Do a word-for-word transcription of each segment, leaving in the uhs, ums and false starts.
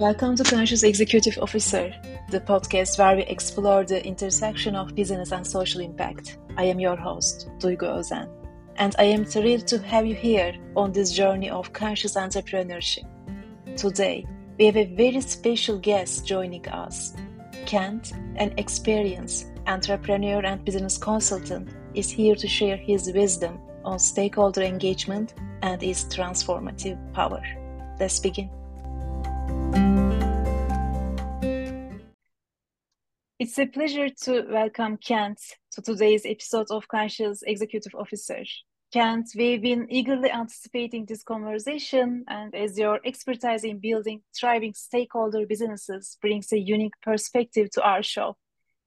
Welcome to Conscious Executive Officer, the podcast where we explore the intersection of business and social impact. I am your host, Duygu Özen, and I am thrilled to have you here on this journey of conscious entrepreneurship. Today, we have a very special guest joining us. Kent, an experienced entrepreneur and business consultant, is here to share his wisdom on stakeholder engagement and its transformative power. Let's begin. It's a pleasure to welcome Kent to today's episode of Conscious Executive Officer. Kent, we've been eagerly anticipating this conversation, and as your expertise in building thriving stakeholder businesses brings a unique perspective to our show,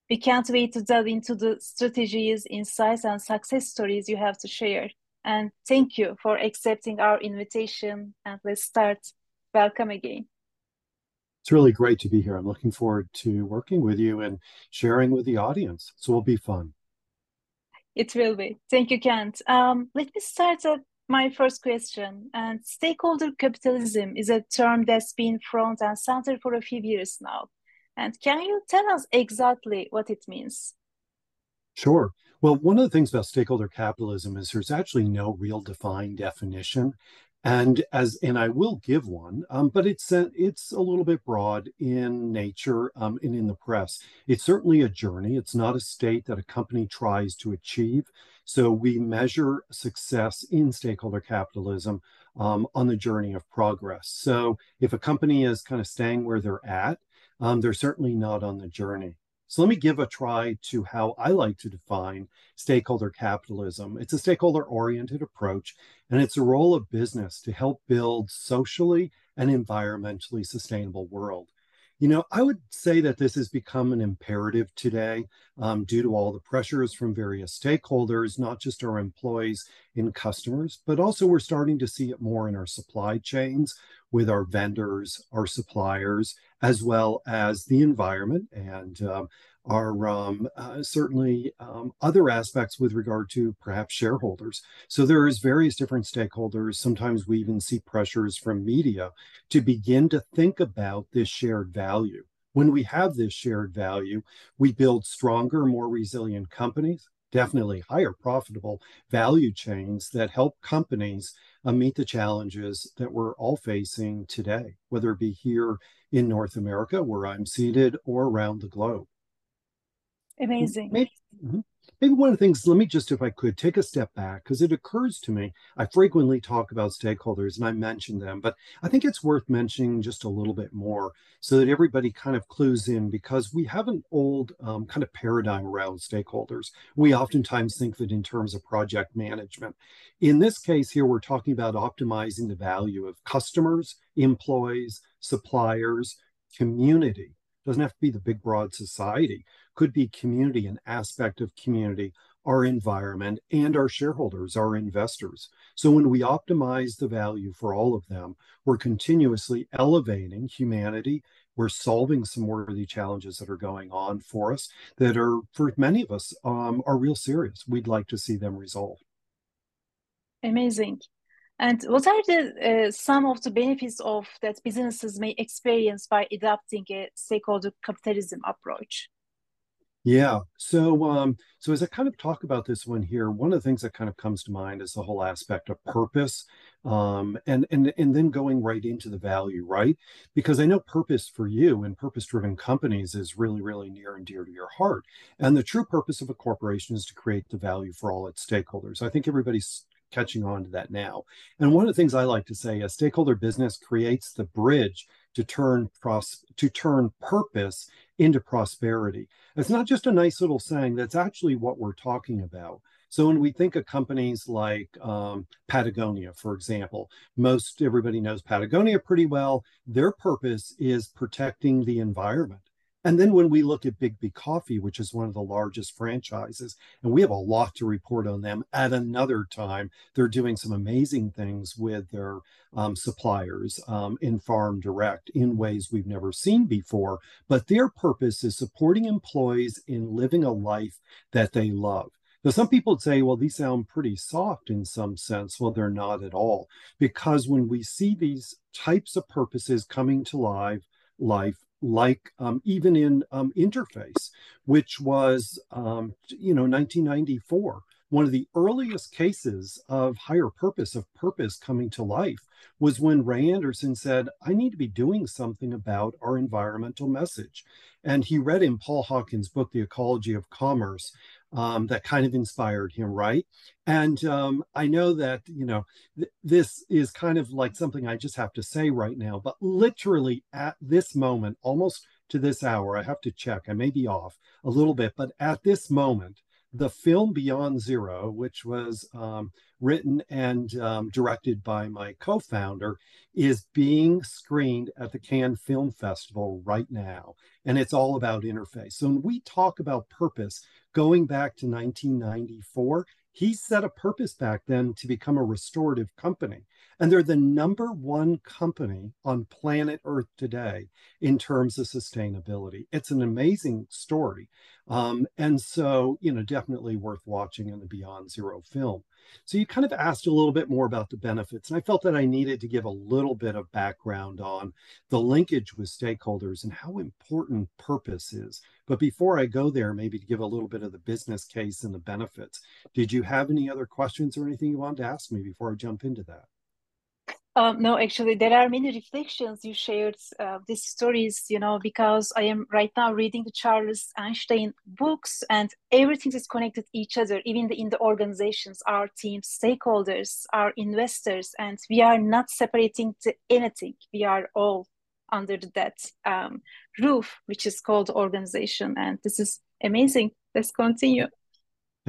we can't wait to delve into the strategies, insights, and success stories you have to share. And thank you for accepting our invitation. And let's start. Welcome again. It's really great to be here. I'm looking forward to working with you and sharing with the audience. So it'll be fun. It will be. Thank you, Kent. Um, let me start up my first question. And stakeholder capitalism is a term that's been front and center for a few years now. And can you tell us exactly what it means? Sure. Well, one of the things about stakeholder capitalism is there's actually no real defined definition. And as and I will give one, um, but it's a, it's a little bit broad in nature um, and in the press. It's certainly a journey. It's not a state that a company tries to achieve. So we measure success in stakeholder capitalism um, on the journey of progress. So if a company is kind of staying where they're at, um, they're certainly not on the journey. So let me give a try to how I like to define stakeholder capitalism. It's a stakeholder-oriented approach, and it's the role of business to help build socially and environmentally sustainable world. You know, I would say that this has become an imperative today um, due to all the pressures from various stakeholders, not just our employees and customers, but also we're starting to see it more in our supply chains with our vendors, our suppliers, as well as the environment and um, our um, uh, certainly um, other aspects with regard to perhaps shareholders. So there is various different stakeholders. Sometimes we even see pressures from media to begin to think about this shared value. When we have this shared value, we build stronger, more resilient companies, definitely higher profitable value chains that help companies uh, meet the challenges that we're all facing today, whether it be here in North America, where I'm seated, or around the globe. Amazing. Maybe, maybe one of the things, let me just, if I could, take a step back, because it occurs to me, I frequently talk about stakeholders and I mention them, but I think it's worth mentioning just a little bit more so that everybody kind of clues in, because we have an old um, kind of paradigm around stakeholders. We oftentimes think of it in terms of project management. In this case here, we're talking about optimizing the value of customers, employees, suppliers, community. Doesn't have to be the big, broad society. Could be community, an aspect of community, our environment, and our shareholders, our investors. So when we optimize the value for all of them, we're continuously elevating humanity. We're solving some worthy challenges that are going on for us that are, for many of us, um, are real serious. We'd like to see them resolved. Amazing. And what are the, uh, some of the benefits of that businesses may experience by adopting a stakeholder capitalism approach? Yeah. So, um, so as I kind of talk about this one here, one of the things that kind of comes to mind is the whole aspect of purpose, um, and and and then going right into the value, right? Because I know purpose for you and purpose-driven companies is really, really near and dear to your heart. And the true purpose of a corporation is to create the value for all its stakeholders. I think everybody's catching on to that now. And one of the things I like to say, a stakeholder business creates the bridge to turn pros- to turn purpose into prosperity. It's not just a nice little saying, that's actually what we're talking about. So when we think of companies like um, Patagonia, for example, most everybody knows Patagonia pretty well. Their purpose is protecting the environment. And then when we look at Biggby Coffee, which is one of the largest franchises, and we have a lot to report on them at another time, they're doing some amazing things with their um, suppliers um, in Farm Direct in ways we've never seen before. But their purpose is supporting employees in living a life that they love. Now, some people would say, well, these sound pretty soft in some sense. Well, they're not at all, because when we see these types of purposes coming to life, life, like um, even in um, Interface, which was, um, you know, nineteen ninety-four, one of the earliest cases of higher purpose, of purpose coming to life, was when Ray Anderson said, I need to be doing something about our environmental message. And he read in Paul Hawkins' book, The Ecology of Commerce, Um, that kind of inspired him, right? And um, I know that, you know, th this is kind of like something I just have to say right now, but literally at this moment, almost to this hour, I have to check, I may be off a little bit, but at this moment, the film Beyond Zero, which was um, written and um, directed by my co-founder, is being screened at the Cannes Film Festival right now. And it's all about Interface. So when we talk about purpose, going back to nineteen ninety-four, he set a purpose back then to become a restorative company. And they're the number one company on planet Earth today in terms of sustainability. It's an amazing story. Um, and so, you know, definitely worth watching in the Beyond Zero film. So you kind of asked a little bit more about the benefits, and I felt that I needed to give a little bit of background on the linkage with stakeholders and how important purpose is. But before I go there, maybe to give a little bit of the business case and the benefits. Did you have any other questions or anything you wanted to ask me before I jump into that? Um, no, actually, there are many reflections you shared uh, these stories, you know, because I am right now reading the Charles Einstein books, and everything is connected to each other, even the, in the organizations, our teams, stakeholders, our investors, and we are not separating to anything. We are all under that um, roof, which is called organization. And this is amazing. Let's continue.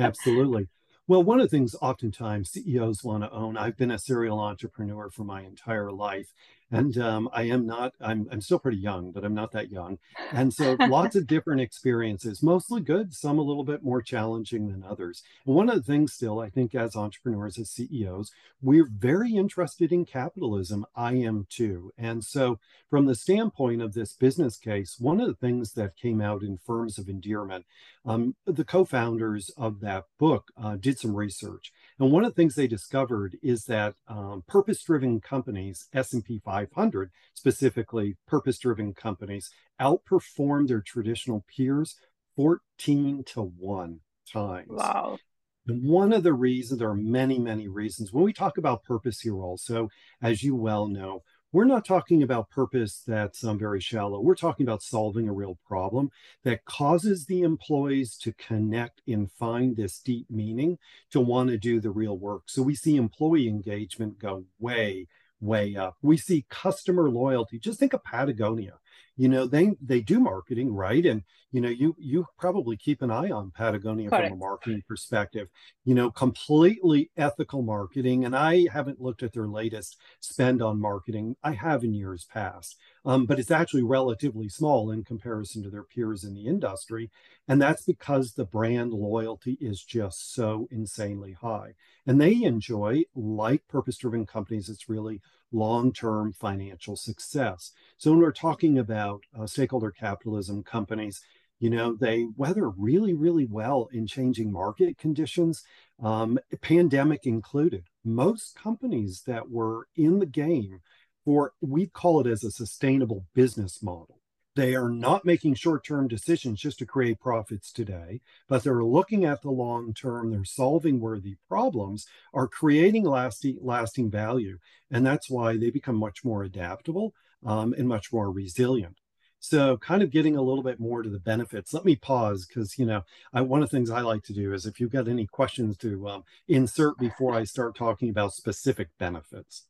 Absolutely. Well, one of the things oftentimes C E Os want to own, I've been a serial entrepreneur for my entire life, and um, I am not, I'm, I'm still pretty young, but I'm not that young. And so lots of different experiences, mostly good, some a little bit more challenging than others. And one of the things still, I think as entrepreneurs, as C E Os, we're very interested in capitalism. I am too. And so from the standpoint of this business case, one of the things that came out in Firms of Endearment, um, the co-founders of that book uh, did some research. And one of the things they discovered is that um, purpose-driven companies, S and P five hundred specifically, purpose-driven companies outperform their traditional peers fourteen to one times. Wow. And one of the reasons, there are many, many reasons. When we talk about purpose here also, as you well know, we're not talking about purpose that's um, very shallow. We're talking about solving a real problem that causes the employees to connect and find this deep meaning to want to do the real work. So we see employee engagement go way, way up. We see customer loyalty. Just think of Patagonia. You know, they, they do marketing, right? And, you know, you, you probably keep an eye on Patagonia Correct. From a marketing perspective, you know, completely ethical marketing. And I haven't looked at their latest spend on marketing. I have in years past, um, but it's actually relatively small in comparison to their peers in the industry. And that's because the brand loyalty is just so insanely high. And they enjoy, like purpose-driven companies, it's really long-term financial success. So when we're talking about uh, stakeholder capitalism, companies, you know, they weather really, really well in changing market conditions, um, pandemic included. Most companies that were in the game for, we call it as a sustainable business model. They are not making short-term decisions just to create profits today, but they're looking at the long-term, they're solving worthy problems, are creating lasting, lasting value. And that's why they become much more adaptable um, and much more resilient. So kind of getting a little bit more to the benefits. Let me pause because, you know, I, one of the things I like to do is if you've got any questions to um, insert before I start talking about specific benefits.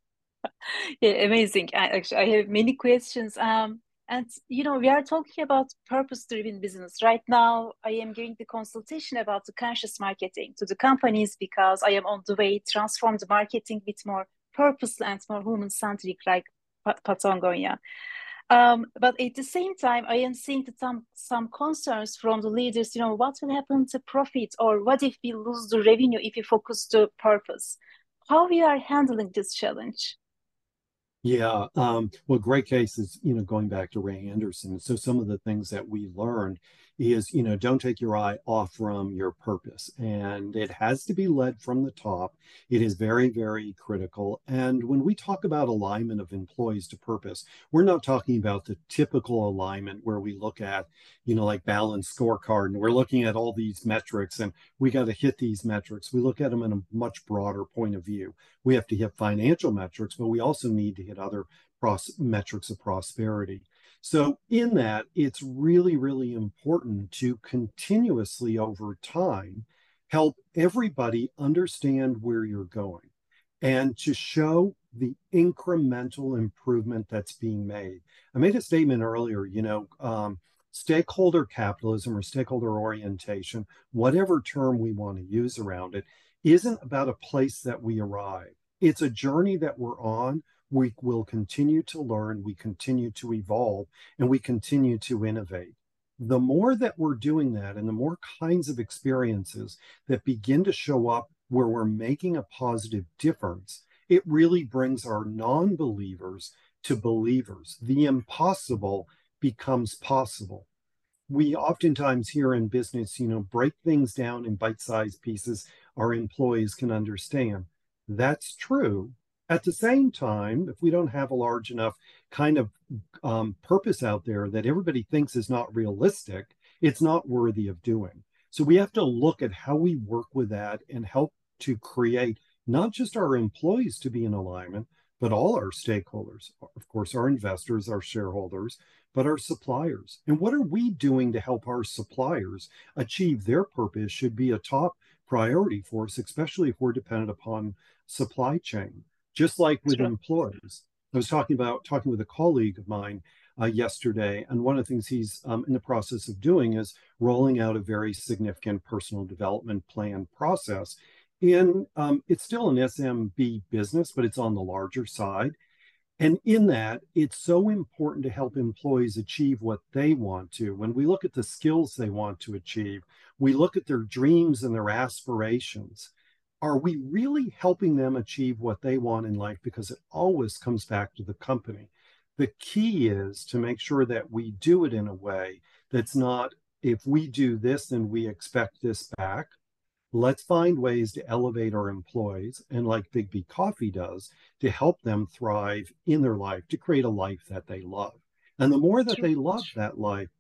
Yeah, amazing. I, actually, I have many questions. Um... And, you know, we are talking about purpose-driven business. Right now, I am giving the consultation about the conscious marketing to the companies because I am on the way to transform the marketing with more purpose and more human-centric like Pat Patagonia. Um, but at the same time, I am seeing that some, some concerns from the leaders, you know, what will happen to profit or what if we lose the revenue if we focus to purpose? How we are handling this challenge? Yeah, um, well, great cases, you know, going back to Ray Anderson. So some of the things that we learned is, you know, don't take your eye off from your purpose. And it has to be led from the top. It is very, very critical. And when we talk about alignment of employees to purpose, we're not talking about the typical alignment where we look at, you know, like balanced scorecard, and we're looking at all these metrics and we got to hit these metrics. We look at them in a much broader point of view. We have to hit financial metrics, but we also need to hit other metrics of prosperity. So in that, it's really, really important to continuously over time help everybody understand where you're going and to show the incremental improvement that's being made. I made a statement earlier, you know, um, stakeholder capitalism or stakeholder orientation, whatever term we want to use around it, isn't about a place that we arrive. It's a journey that we're on. We will continue to learn, we continue to evolve, and we continue to innovate. The more that we're doing that and the more kinds of experiences that begin to show up where we're making a positive difference, it really brings our non-believers to believers. The impossible becomes possible. We oftentimes hear in business, you know, break things down in bite-sized pieces our employees can understand. That's true. At the same time, if we don't have a large enough kind of um, purpose out there that everybody thinks is not realistic, it's not worthy of doing. So we have to look at how we work with that and help to create not just our employees to be in alignment, but all our stakeholders, of course, our investors, our shareholders, but our suppliers. And what are we doing to help our suppliers achieve their purpose should be a top priority for us, especially if we're dependent upon supply chain. Just like with employees, I was talking about talking with a colleague of mine uh, yesterday, and one of the things he's um, in the process of doing is rolling out a very significant personal development plan process. In um, it's still an S M B business, but it's on the larger side. And in that, it's so important to help employees achieve what they want to. When we look at the skills they want to achieve, we look at their dreams and their aspirations. Are we really helping them achieve what they want in life? Because it always comes back to the company. The key is to make sure that we do it in a way that's not, if we do this, then we expect this back. Let's find ways to elevate our employees, and like Biggby Coffee does, to help them thrive in their life, to create a life that they love. And the more that they love that life,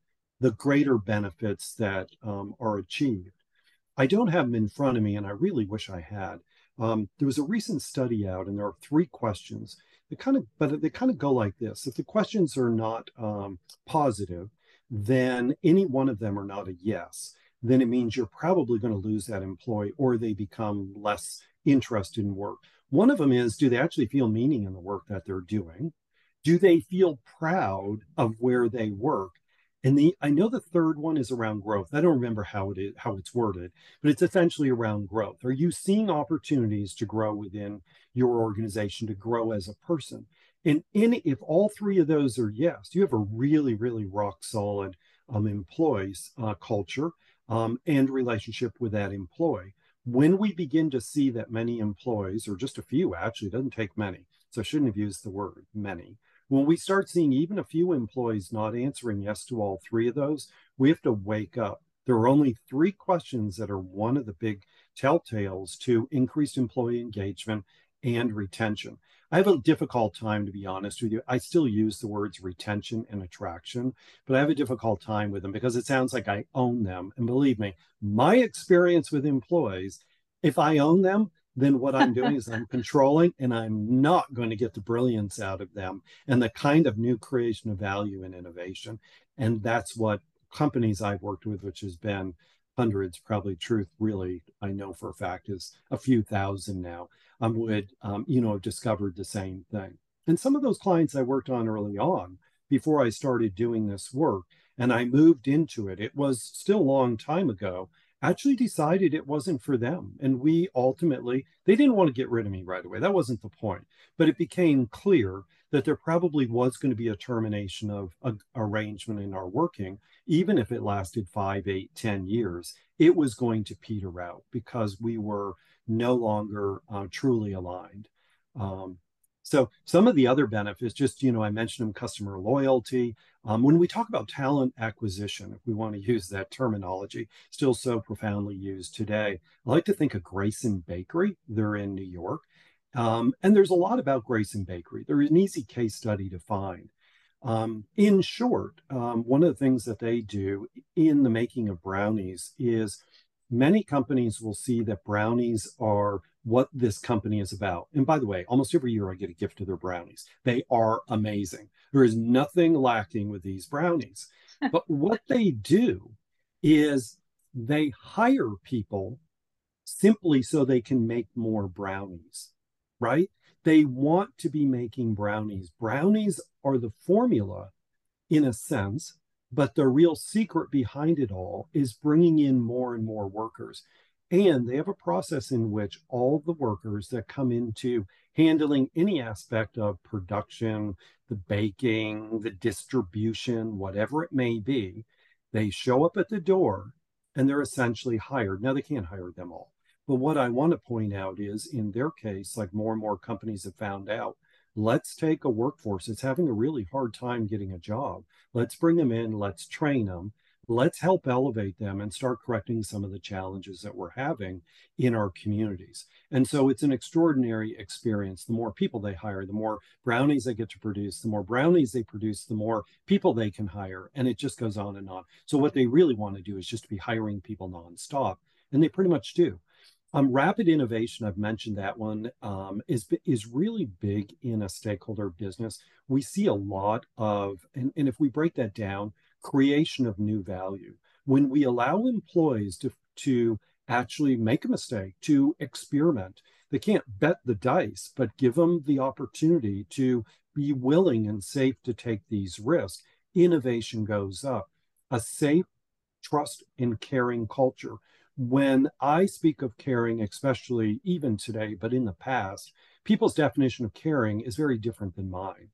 the greater benefits that um, are achieved. I don't have them in front of me, and I really wish I had. Um, there was a recent study out, and there are three questions. They kind of, but they kind of go like this. If the questions are not um, positive, then any one of them are not a yes. Then it means you're probably going to lose that employee, or they become less interested in work. One of them is, do they actually feel meaning in the work that they're doing? Do they feel proud of where they work? And the, I know the third one is around growth. I don't remember how it is, how it's worded, but it's essentially around growth. Are you seeing opportunities to grow within your organization, to grow as a person? And in, if all three of those are yes, you have a really, really rock solid um, employees uh, culture um, and relationship with that employee. When we begin to see that many employees, or just a few actually, it doesn't take many, so I shouldn't have used the word many. When we start seeing even a few employees not answering yes to all three of those, we have to wake up. There are only three questions that are one of the big telltales to increased employee engagement and retention. I have a difficult time, to be honest with you. I still use the words retention and attraction, but I have a difficult time with them because it sounds like I own them. And believe me, my experience with employees, if I own them, then what I'm doing is I'm controlling, and I'm not going to get the brilliance out of them and the kind of new creation of value and innovation. And that's what companies I've worked with, which has been hundreds, probably truth, really, I know for a fact is a few thousand now, um, would, um, you know, have discovered the same thing. And some of those clients I worked on early on before I started doing this work and I moved into it, it was still a long time ago, actually decided it wasn't for them. And we ultimately, they didn't want to get rid of me right away. That wasn't the point. But it became clear that there probably was going to be a termination of a, arrangement in our working, even if it lasted five, eight, ten years, it was going to peter out because we were no longer uh, truly aligned. Um, So some of the other benefits, just, you know, I mentioned them, customer loyalty. Um, when we talk about talent acquisition, if we want to use that terminology, still so profoundly used today, I like to think of Grayson Bakery. They're in New York. Um, and there's a lot about Grayson Bakery. They're an easy case study to find. Um, in short, um, one of the things that they do in the making of brownies is many companies will see that brownies are what this company is about. And by the way, almost every year I get a gift of their brownies. They are amazing. There is nothing lacking with these brownies. But what they do is they hire people simply so they can make more brownies, right? They want to be making brownies. Brownies are the formula in a sense, but the real secret behind it all is bringing in more and more workers. And they have a process in which all the workers that come into handling any aspect of production, the baking, the distribution, whatever it may be, they show up at the door and they're essentially hired. Now, they can't hire them all. But what I want to point out is, in their case, like more and more companies have found out, let's take a workforce that's having a really hard time getting a job. Let's bring them in. Let's train them. Let's help elevate them and start correcting some of the challenges that we're having in our communities. And so it's an extraordinary experience. The more people they hire, the more brownies they get to produce, the more brownies they produce, the more people they can hire. And it just goes on and on. So what they really want to do is just be hiring people nonstop. And they pretty much do. Um, rapid innovation, I've mentioned that one, um, is, is really big in a stakeholder business. We see a lot of, and, and if we break that down, creation of new value. When we allow employees to, to actually make a mistake, to experiment, they can't bet the dice, but give them the opportunity to be willing and safe to take these risks, innovation goes up. A safe, trust, and caring culture. When I speak of caring, especially even today, but in the past, people's definition of caring is very different than mine.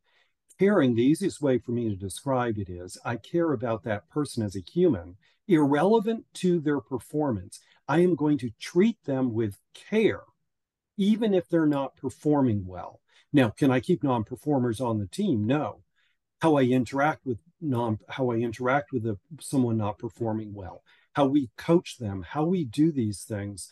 Caring, the easiest way for me to describe it is, I care about that person as a human, irrelevant to their performance. I am going to treat them with care, even if they're not performing well. Now, can I keep non-performers on the team? No. How I interact with non, how I interact with a, someone not performing well, how we coach them, how we do these things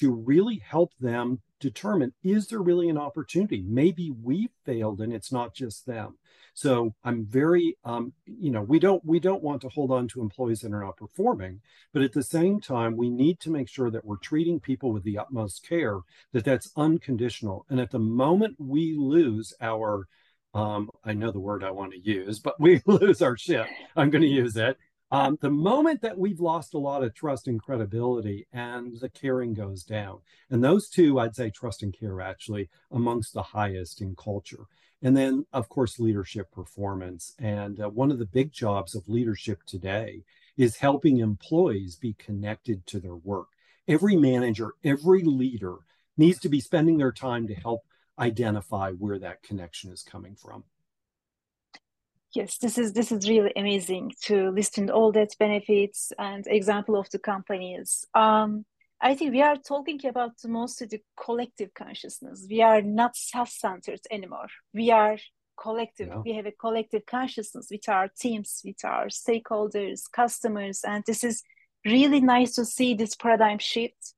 to really help them determine, is there really an opportunity? Maybe we failed and it's not just them. So I'm very, um, you know, we don't, we don't want to hold on to employees that are not performing, but at the same time, we need to make sure that we're treating people with the utmost care, that that's unconditional. And at the moment we lose our, um, I know the word I want to use, but we lose our shit. I'm going to use it. Um, the moment that we've lost a lot of trust and credibility and the caring goes down, and those two, I'd say trust and care actually amongst the highest in culture. And then, of course, leadership performance. And uh, one of the big jobs of leadership today is helping employees be connected to their work. Every manager, every leader needs to be spending their time to help identify where that connection is coming from. Yes, this is this is really amazing to listen to all that benefits and example of the companies. Um, I think we are talking about mostly the collective consciousness. We are not self-centered anymore. We are collective. Yeah. We have a collective consciousness with our teams, with our stakeholders, customers. And this is really nice to see this paradigm shift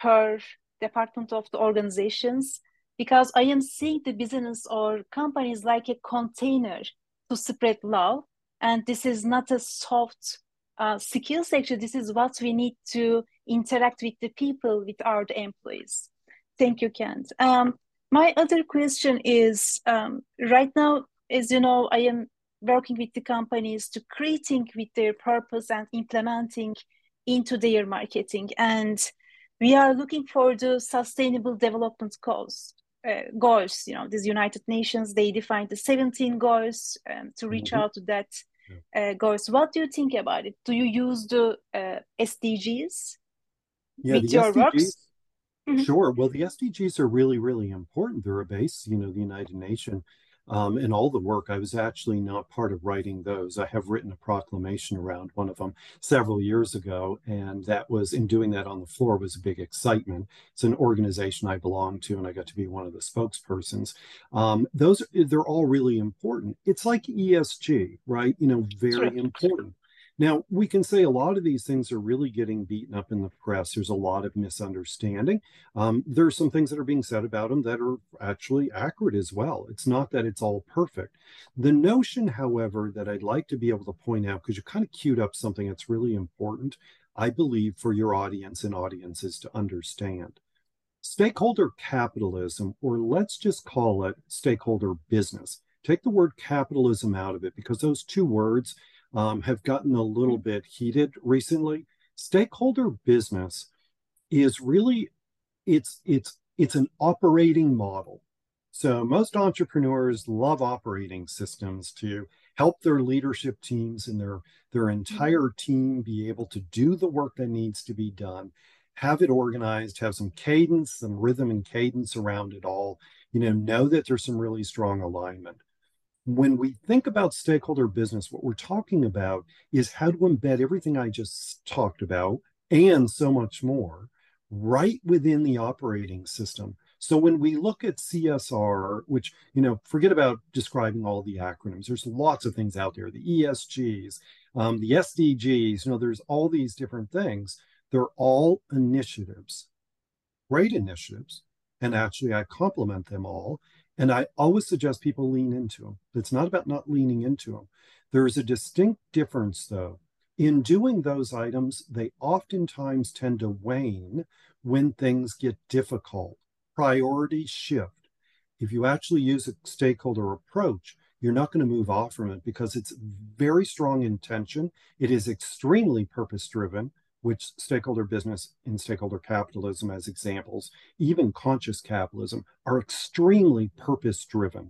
per department of the organizations, because I am seeing the business or companies like a container to spread love. And this is not a soft uh, skills, actually. This is what we need to interact with the people, with our employees. Thank you, Kent. Um, my other question is, um, right now, as you know, I am working with the companies to creating with their purpose and implementing into their marketing. And we are looking for the sustainable development goals. Uh, goals, you know, these United Nations, they defined the seventeen goals um, to reach mm-hmm. out to that uh, goals. What do you think about it? Do you use the uh, S D Gs yeah, with the your S D Gs, works? Mm-hmm. Sure. Well, the S D Gs are really, really important. They're a base, you know, the United Nations. um, and all the work. I was actually not part of writing those. I have written a proclamation around one of them several years ago, and that was, in doing that on the floor, was a big excitement. It's an organization I belong to, and I got to be one of the spokespersons. Um, those, they're all really important. It's like E S G, right? You know, very important. Now, we can say a lot of these things are really getting beaten up in the press. There's a lot of misunderstanding. Um, there are some things that are being said about them that are actually accurate as well. It's not that it's all perfect. The notion, however, that I'd like to be able to point out, because you kind of queued up something that's really important, I believe, for your audience and audiences to understand. Stakeholder capitalism, or let's just call it stakeholder business. Take the word capitalism out of it, because those two words Um, have gotten a little bit heated recently. Stakeholder business is really, it's, it's, it's an operating model. So most entrepreneurs love operating systems to help their leadership teams and their, their entire team be able to do the work that needs to be done, have it organized, have some cadence, some rhythm and cadence around it all, you know, know that there's some really strong alignment. When we think about stakeholder business, what we're talking about is how to embed everything I just talked about and so much more right within the operating system. So when we look at C S R, which, you know, forget about describing all the acronyms. There's lots of things out there, the E S Gs, um, the S D Gs, you know, there's all these different things. They're all initiatives, great initiatives. And actually, I compliment them all. And I always suggest people lean into them. It's not about not leaning into them. There is a distinct difference, though. In doing those items, they oftentimes tend to wane when things get difficult. Priorities shift. If you actually use a stakeholder approach, you're not going to move off from it because it's very strong intention. It is extremely purpose-driven, which stakeholder business and stakeholder capitalism as examples, even conscious capitalism, are extremely purpose-driven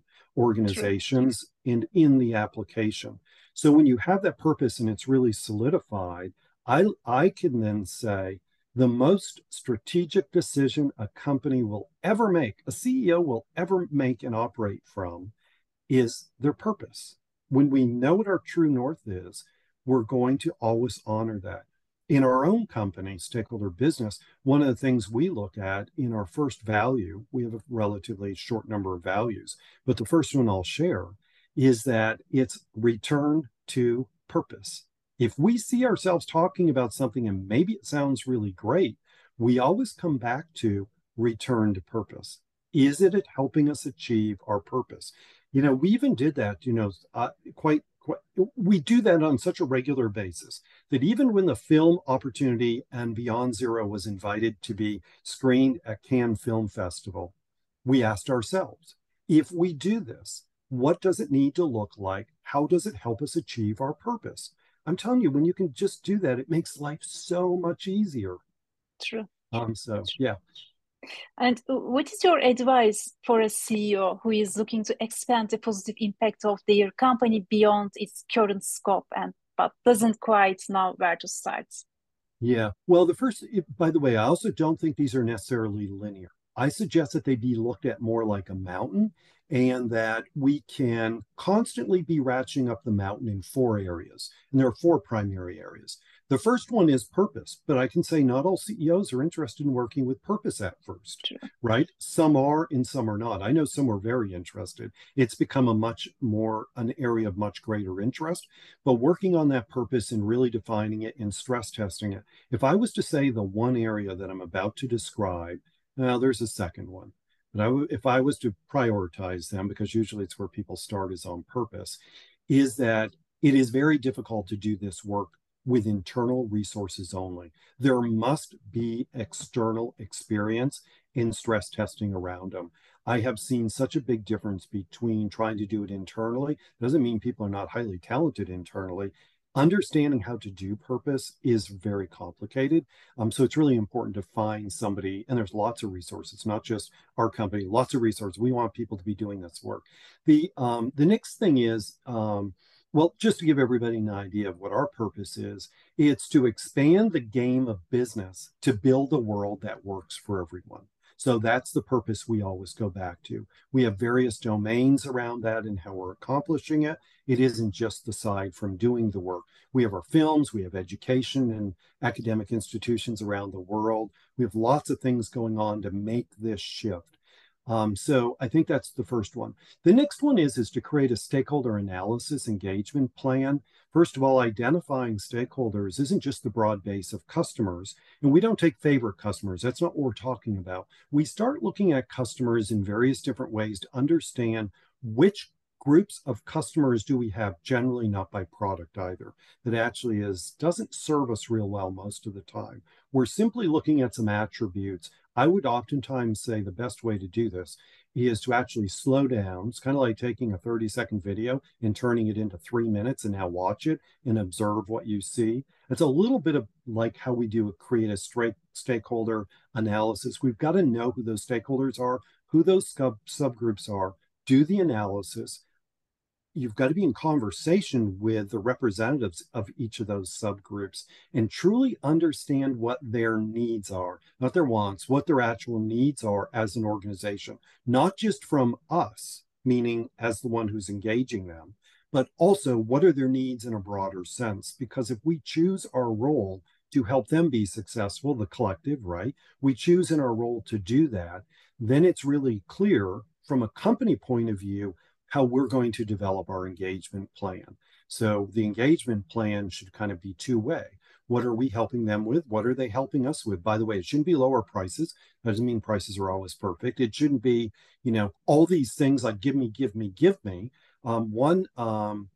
organizations and in the application. So when you have that purpose and it's really solidified, I, I can then say the most strategic decision a company will ever make, a C E O will ever make and operate from, is their purpose. When we know what our true north is, we're going to always honor that. In our own company, stakeholder business, one of the things we look at in our first value, we have a relatively short number of values, but the first one I'll share is that it's return to purpose. If we see ourselves talking about something and maybe it sounds really great, we always come back to return to purpose. Is it helping us achieve our purpose? You know, we even did that, you know, uh, quite we do that on such a regular basis that even when the film opportunity and Beyond Zero was invited to be screened at Cannes Film Festival, we asked ourselves, if we do this, what does it need to look like? How does it help us achieve our purpose? I'm telling you, when you can just do that, it makes life so much easier. True. Um, so, yeah. And what is your advice for a C E O who is looking to expand the positive impact of their company beyond its current scope and but doesn't quite know where to start? Yeah, well, the first, by the way, I also don't think these are necessarily linear. I suggest that they be looked at more like a mountain and that we can constantly be ratcheting up the mountain in four areas. And there are four primary areas. The first one is purpose, but I can say not all C E Os are interested in working with purpose at first, sure. Right? Some are and some are not. I know some are very interested. It's become a much more, an area of much greater interest, but working on that purpose and really defining it and stress testing it. If I was to say the one area that I'm about to describe, now there's a second one. But I w if I was to prioritize them, because usually it's where people start is on purpose, is that it is very difficult to do this work with internal resources only. There must be external experience in stress testing around them. I have seen such a big difference between trying to do it internally. Doesn't mean people are not highly talented internally. Understanding how to do purpose is very complicated. Um, so it's really important to find somebody, and there's lots of resources, not just our company, lots of resources. We want people to be doing this work. The, um, the next thing is, um, well, just to give everybody an idea of what our purpose is, it's to expand the game of business to build a world that works for everyone. So that's the purpose we always go back to. We have various domains around that and how we're accomplishing it. It isn't just the side from doing the work. We have our films, we have education and academic institutions around the world. We have lots of things going on to make this shift. Um, so I think that's the first one. The next one is, is to create a stakeholder analysis engagement plan. First of all, identifying stakeholders isn't just the broad base of customers, and we don't take favorite customers. That's not what we're talking about. We start looking at customers in various different ways to understand which groups of customers do we have, generally not by product either, that actually is doesn't serve us real well most of the time. We're simply looking at some attributes. I would oftentimes say the best way to do this is to actually slow down. It's kind of like taking a thirty second video and turning it into three minutes and now watch it and observe what you see. It's a little bit of like how we do a create a straight stakeholder analysis. We've got to know who those stakeholders are, who those sub subgroups are, do the analysis. You've got to be in conversation with the representatives of each of those subgroups and truly understand what their needs are, not their wants, what their actual needs are as an organization, not just from us, meaning as the one who's engaging them, but also what are their needs in a broader sense? Because if we choose our role to help them be successful, the collective, right? We choose in our role to do that, then it's really clear from a company point of view how we're going to develop our engagement plan. So the engagement plan should kind of be two-way. What are we helping them with? What are they helping us with? By the way, it shouldn't be lower prices. That doesn't mean prices are always perfect. It shouldn't be, you know, all these things like give me, give me, give me. Um, one, um,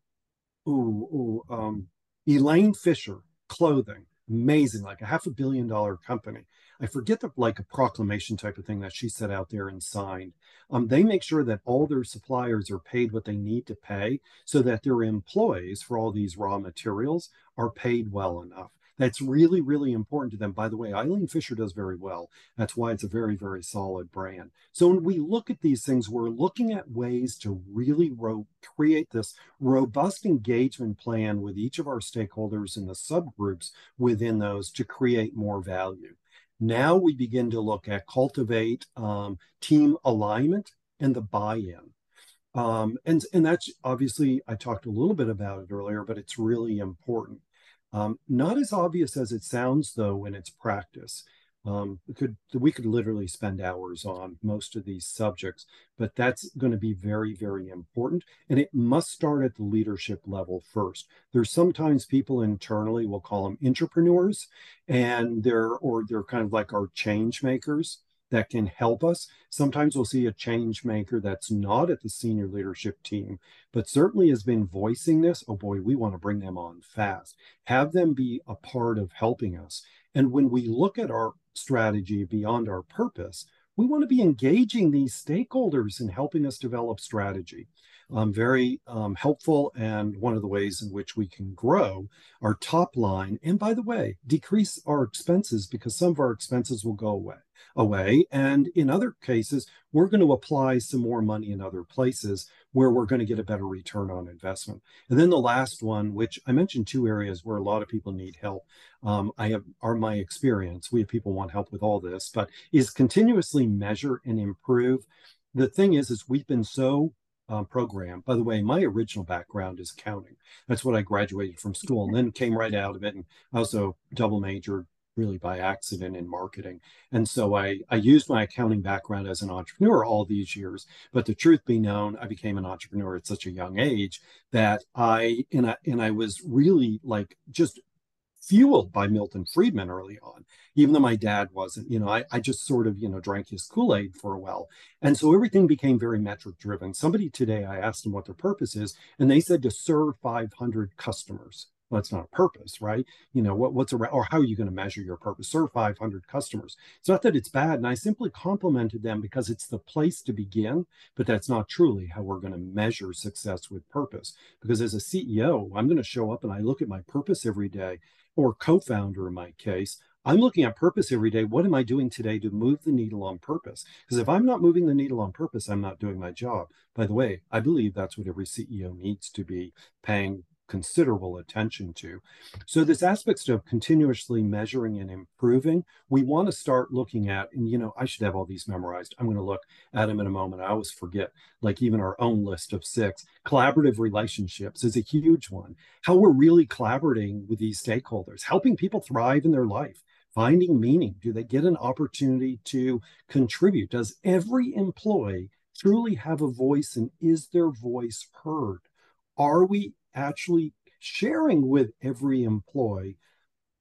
ooh, ooh, um, Eileen Fisher, clothing, amazing, like a half a billion dollar company. I forget the like a proclamation type of thing that she set out there and signed. Um, they make sure that all their suppliers are paid what they need to pay so that their employees for all these raw materials are paid well enough. That's really, really important to them. By the way, Eileen Fisher does very well. That's why it's a very, very solid brand. So when we look at these things, we're looking at ways to really ro- create this robust engagement plan with each of our stakeholders and the subgroups within those to create more value. Now we begin to look at cultivate um, team alignment and the buy-in. Um, and, and that's obviously, I talked a little bit about it earlier, but it's really important. Um, not as obvious as it sounds, though, in its practice. Um, we could, we could literally spend hours on most of these subjects, but that's going to be very, very important. And it must start at the leadership level first. There's sometimes people internally, we'll call them entrepreneurs, and they're, or they're kind of like our change makers that can help us. Sometimes we'll see a change maker that's not at the senior leadership team, but certainly has been voicing this. Oh boy, we want to bring them on fast. Have them be a part of helping us. And when we look at our strategy beyond our purpose, we want to be engaging these stakeholders in helping us develop strategy. Um, very um, helpful, and one of the ways in which we can grow our top line, and by the way, decrease our expenses, because some of our expenses will go away. away. And in other cases, we're going to apply some more money in other places where we're going to get a better return on investment. And then the last one, which I mentioned two areas where a lot of people need help. Um, I have, are my experience, we have people want help with all this, but is continuously measure and improve. The thing is, is we've been so Um, program. By the way, my original background is accounting. That's what I graduated from school and then came right out of it. And I also double majored really by accident in marketing. And so I, I used my accounting background as an entrepreneur all these years. But the truth be known, I became an entrepreneur at such a young age that I, and I, and I was really like just fueled by Milton Friedman early on, even though my dad wasn't, you know, I, I just sort of, you know, drank his Kool-Aid for a while. And so everything became very metric driven. Somebody today, I asked them what their purpose is, and they said to serve five hundred customers. Well, that's not a purpose, right? You know, what, what's a, or how are you going to measure your purpose? Serve five hundred customers. It's not that it's bad. And I simply complimented them because it's the place to begin, but that's not truly how we're going to measure success with purpose. Because as a C E O, I'm going to show up and I look at my purpose every day, or co-founder in my case, I'm looking at purpose every day. What am I doing today to move the needle on purpose? Because if I'm not moving the needle on purpose, I'm not doing my job. By the way, I believe that's what every C E O needs to be paying considerable attention to. So there's aspects of continuously measuring and improving. We want to start looking at, and you know, I should have all these memorized. I'm going to look at them in a moment. I always forget, like even our own list of six. Collaborative relationships is a huge one. How we're really collaborating with these stakeholders, helping people thrive in their life, finding meaning. Do they get an opportunity to contribute? Does every employee truly have a voice, and is their voice heard? Are we actually sharing with every employee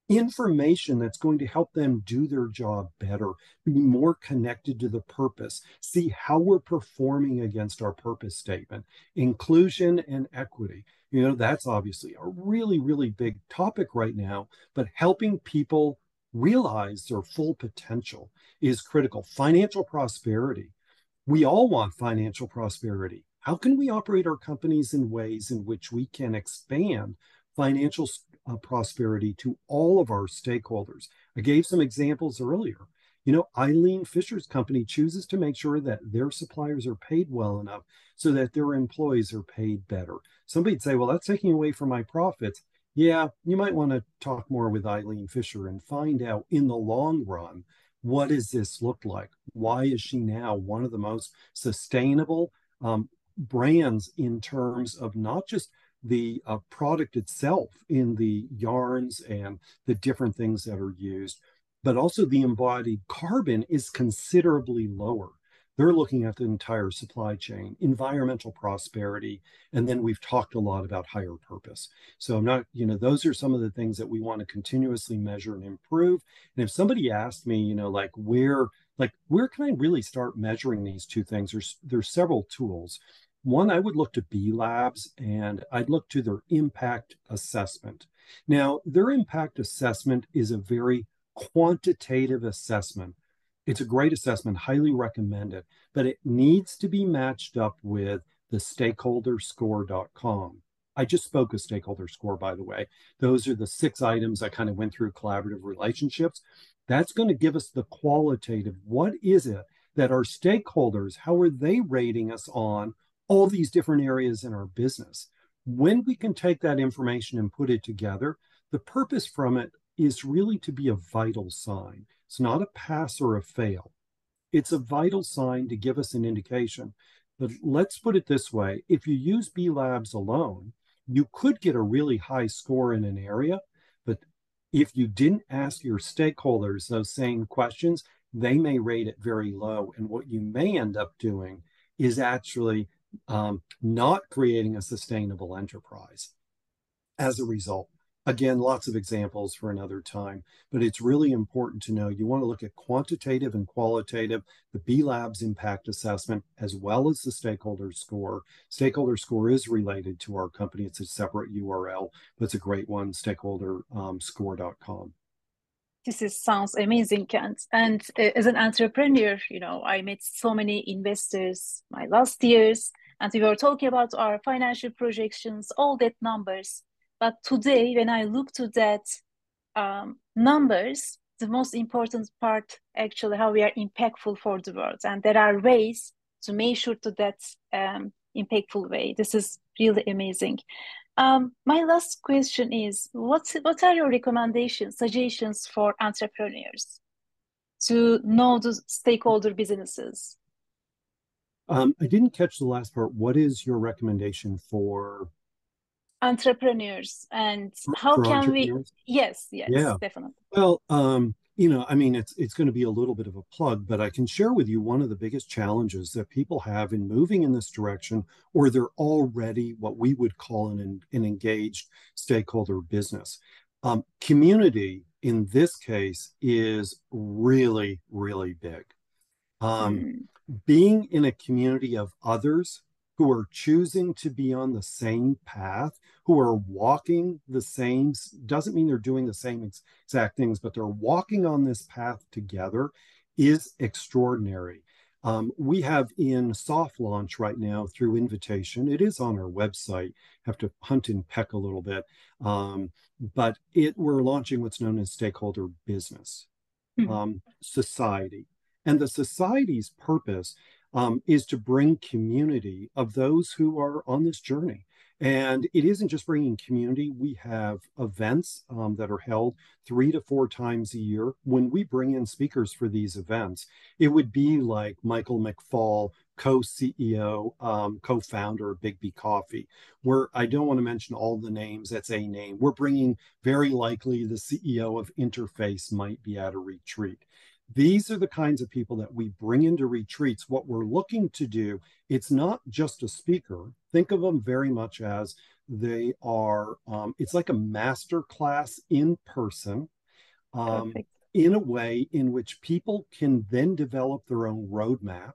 information that's going to help them do their job better, be more connected to the purpose, see how we're performing against our purpose statement? Inclusion and equity, you know, that's obviously a really, really big topic right now, but helping people realize their full potential is critical. Financial prosperity. We all want financial prosperity. How can we operate our companies in ways in which we can expand financial uh, prosperity to all of our stakeholders? I gave some examples earlier. You know, Eileen Fisher's company chooses to make sure that their suppliers are paid well enough so that their employees are paid better. Somebody'd say, well, that's taking away from my profits. Yeah, you might want to talk more with Eileen Fisher and find out in the long run, what does this look like? Why is she now one of the most sustainable um, brands in terms of not just the uh, product itself in the yarns and the different things that are used, but also the embodied carbon is considerably lower. They're looking at the entire supply chain, environmental prosperity, and then we've talked a lot about higher purpose. So I'm not, you know, those are some of the things that we want to continuously measure and improve. And if somebody asked me, you know, like where, like where can I really start measuring these two things? There's there's several tools. One, I would look to B-Labs, and I'd look to their impact assessment. Now, their impact assessment is a very quantitative assessment. It's a great assessment, highly recommended, but it needs to be matched up with the stakeholder score dot com. I just spoke of Stakeholder Score, by the way. Those are the six items I kind of went through, collaborative relationships. That's going to give us the qualitative. What is it that our stakeholders, how are they rating us on all these different areas in our business? When we can take that information and put it together, the purpose from it is really to be a vital sign. It's not a pass or a fail. It's a vital sign to give us an indication. But let's put it this way. If you use B-Labs alone, you could get a really high score in an area, but if you didn't ask your stakeholders those same questions, they may rate it very low. And what you may end up doing is actually Um, not creating a sustainable enterprise as a result. Again, lots of examples for another time, but it's really important to know you want to look at quantitative and qualitative, the B-Labs impact assessment, as well as the stakeholder score. Stakeholder score is related to our company. It's a separate U R L, but it's a great one, stakeholder score dot com. This is, sounds amazing, Kent. And uh, as an entrepreneur, you know, I met so many investors my last years, and we were talking about our financial projections, all that numbers. But today, when I look to that um, numbers, the most important part, actually, how we are impactful for the world. And there are ways to measure to that um, impactful way. This is really amazing. Um, my last question is, what's, what are your recommendations, suggestions for entrepreneurs to know the stakeholder businesses? Um, I didn't catch the last part. What is your recommendation for entrepreneurs, and how for can we? Yes, yes, yeah. Definitely. Well, um, you know, I mean, it's, it's going to be a little bit of a plug, but I can share with you one of the biggest challenges that people have in moving in this direction, or they're already what we would call an, an engaged stakeholder business. Um, community, in this case, is really, really big. Um, mm. Being in a community of others who are choosing to be on the same path, who are walking the same, doesn't mean they're doing the same exact things, but they're walking on this path together, is extraordinary. Um, we have in soft launch right now through invitation. It is on our website. Have to hunt and peck a little bit, um, but it we're launching what's known as stakeholder business mm-hmm. um, society, and the society's purpose Um, is to bring community of those who are on this journey. And it isn't just bringing community. We have events um, that are held three to four times a year. When we bring in speakers for these events, it would be like Michael McFall, co-C E O, um, co-founder of Biggby Coffee, where I don't want to mention all the names. That's a name. We're bringing very likely the C E O of Interface might be at a retreat. These are the kinds of people that we bring into retreats. What we're looking to do, it's not just a speaker. Think of them very much as they are, um, it's like a master class in person, um, in a way in which people can then develop their own roadmap,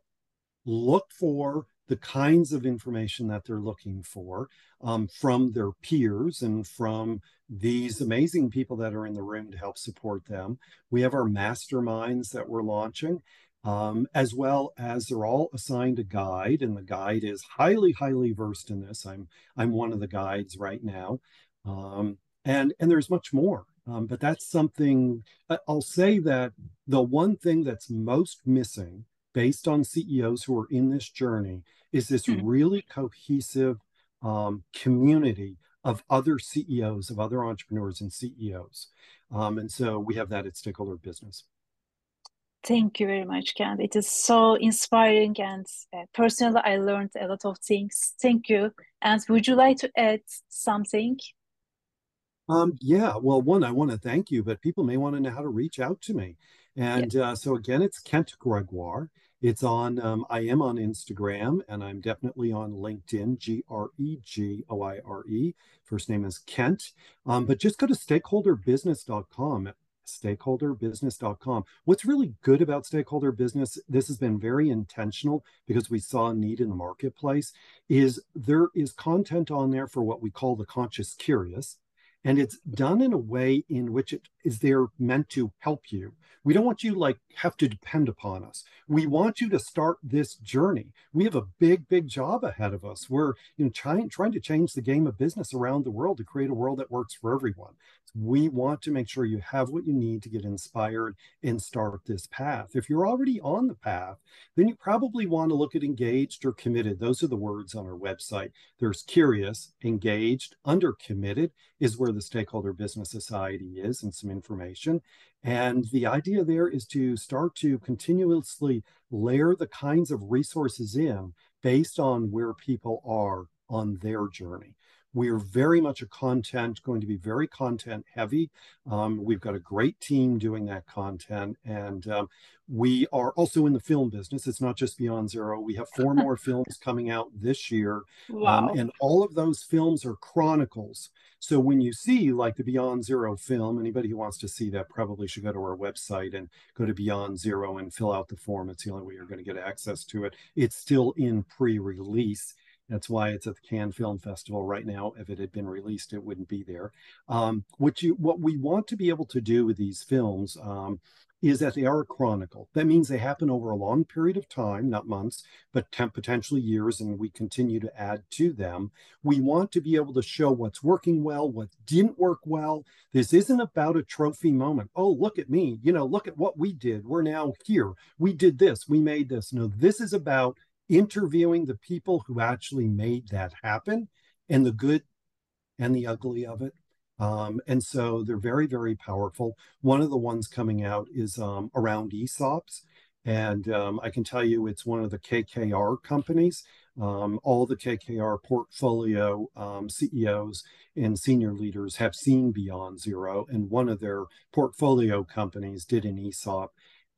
look for the kinds of information that they're looking for um, from their peers and from these amazing people that are in the room to help support them. We have our masterminds that we're launching, um, as well as they're all assigned a guide, and the guide is highly, highly versed in this. I'm I'm one of the guides right now, um, and and there's much more. Um, but that's something I'll say that the one thing that's most missing, based on C E Os who are in this journey, is this really cohesive um, community of other C E Os, of other entrepreneurs and C E Os. Um, and so we have that at Stakeholder Business. Thank you very much, Kent. It is so inspiring, and uh, personally, I learned a lot of things. Thank you. And would you like to add something? Um, yeah, well, one, I want to thank you, but people may want to know how to reach out to me. And uh, so again, it's Kent Gregoire. It's on, um, I am on Instagram, and I'm definitely on LinkedIn, G R E G O I R E. First name is Kent. Um, but just go to stakeholder business dot com, stakeholder business dot com. What's really good about Stakeholder Business, this has been very intentional because we saw a need in the marketplace, is there is content on there for what we call the conscious curious. And it's done in a way in which it is there meant to help you. We don't want you like have to depend upon us. We want you to start this journey. We have a big, big job ahead of us. We're you know, trying, trying to change the game of business around the world to create a world that works for everyone. We want to make sure you have what you need to get inspired and start this path. If you're already on the path, then you probably want to look at engaged or committed. Those are the words on our website. There's curious, engaged, under committed is where the Stakeholder Business Society is, and some information. And the idea there is to start to continuously layer the kinds of resources in based on where people are on their journey. We are very much a content, going to be very content heavy. Um, we've got a great team doing that content. And um, we are also in the film business. It's not just Beyond Zero. We have four more films coming out this year. Wow. Um, and all of those films are chronicles. So when you see like the Beyond Zero film, anybody who wants to see that probably should go to our website and go to Beyond Zero and fill out the form. It's the only way you're going to get access to it. It's still in pre-release. That's why it's at the Cannes Film Festival right now. If it had been released, it wouldn't be there. Um, what, you, what we want to be able to do with these films um, is that they are a chronicle. That means they happen over a long period of time, not months, but potentially years, and we continue to add to them. We want to be able to show what's working well, what didn't work well. This isn't about a trophy moment. Oh, look at me. You know, look at what we did. We're now here. We did this. We made this. No, this is about interviewing the people who actually made that happen, and the good and the ugly of it. Um, and so they're very, very powerful. One of the ones coming out is um, around E S O Ps. And um, I can tell you it's one of the K K R companies. Um, all the K K R portfolio um, C E Os and senior leaders have seen Beyond Zero. And one of their portfolio companies did an E S O P.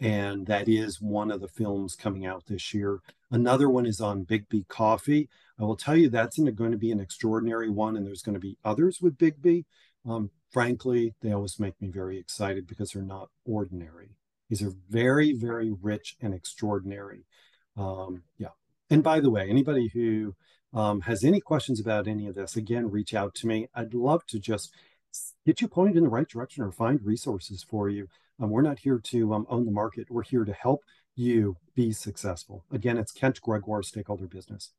And that is one of the films coming out this year. Another one is on Biggby Coffee. I will tell you that's going to be an extraordinary one, and there's going to be others with Biggby. Um, frankly, they always make me very excited because they're not ordinary. These are very, very rich and extraordinary. Um, yeah. And by the way, anybody who um, has any questions about any of this, again, reach out to me. I'd love to just get you pointed in the right direction or find resources for you. Um, we're not here to um, own the market. We're here to help you be successful. Again, it's Kent Gregoire, Stakeholder Business.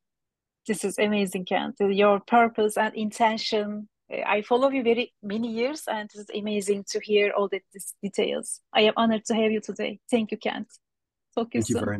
This is amazing, Kent. Your purpose and intention. I follow you very many years, and it's amazing to hear all the details. I am honored to have you today. Thank you, Kent. Talk to you soon. Thank you very much.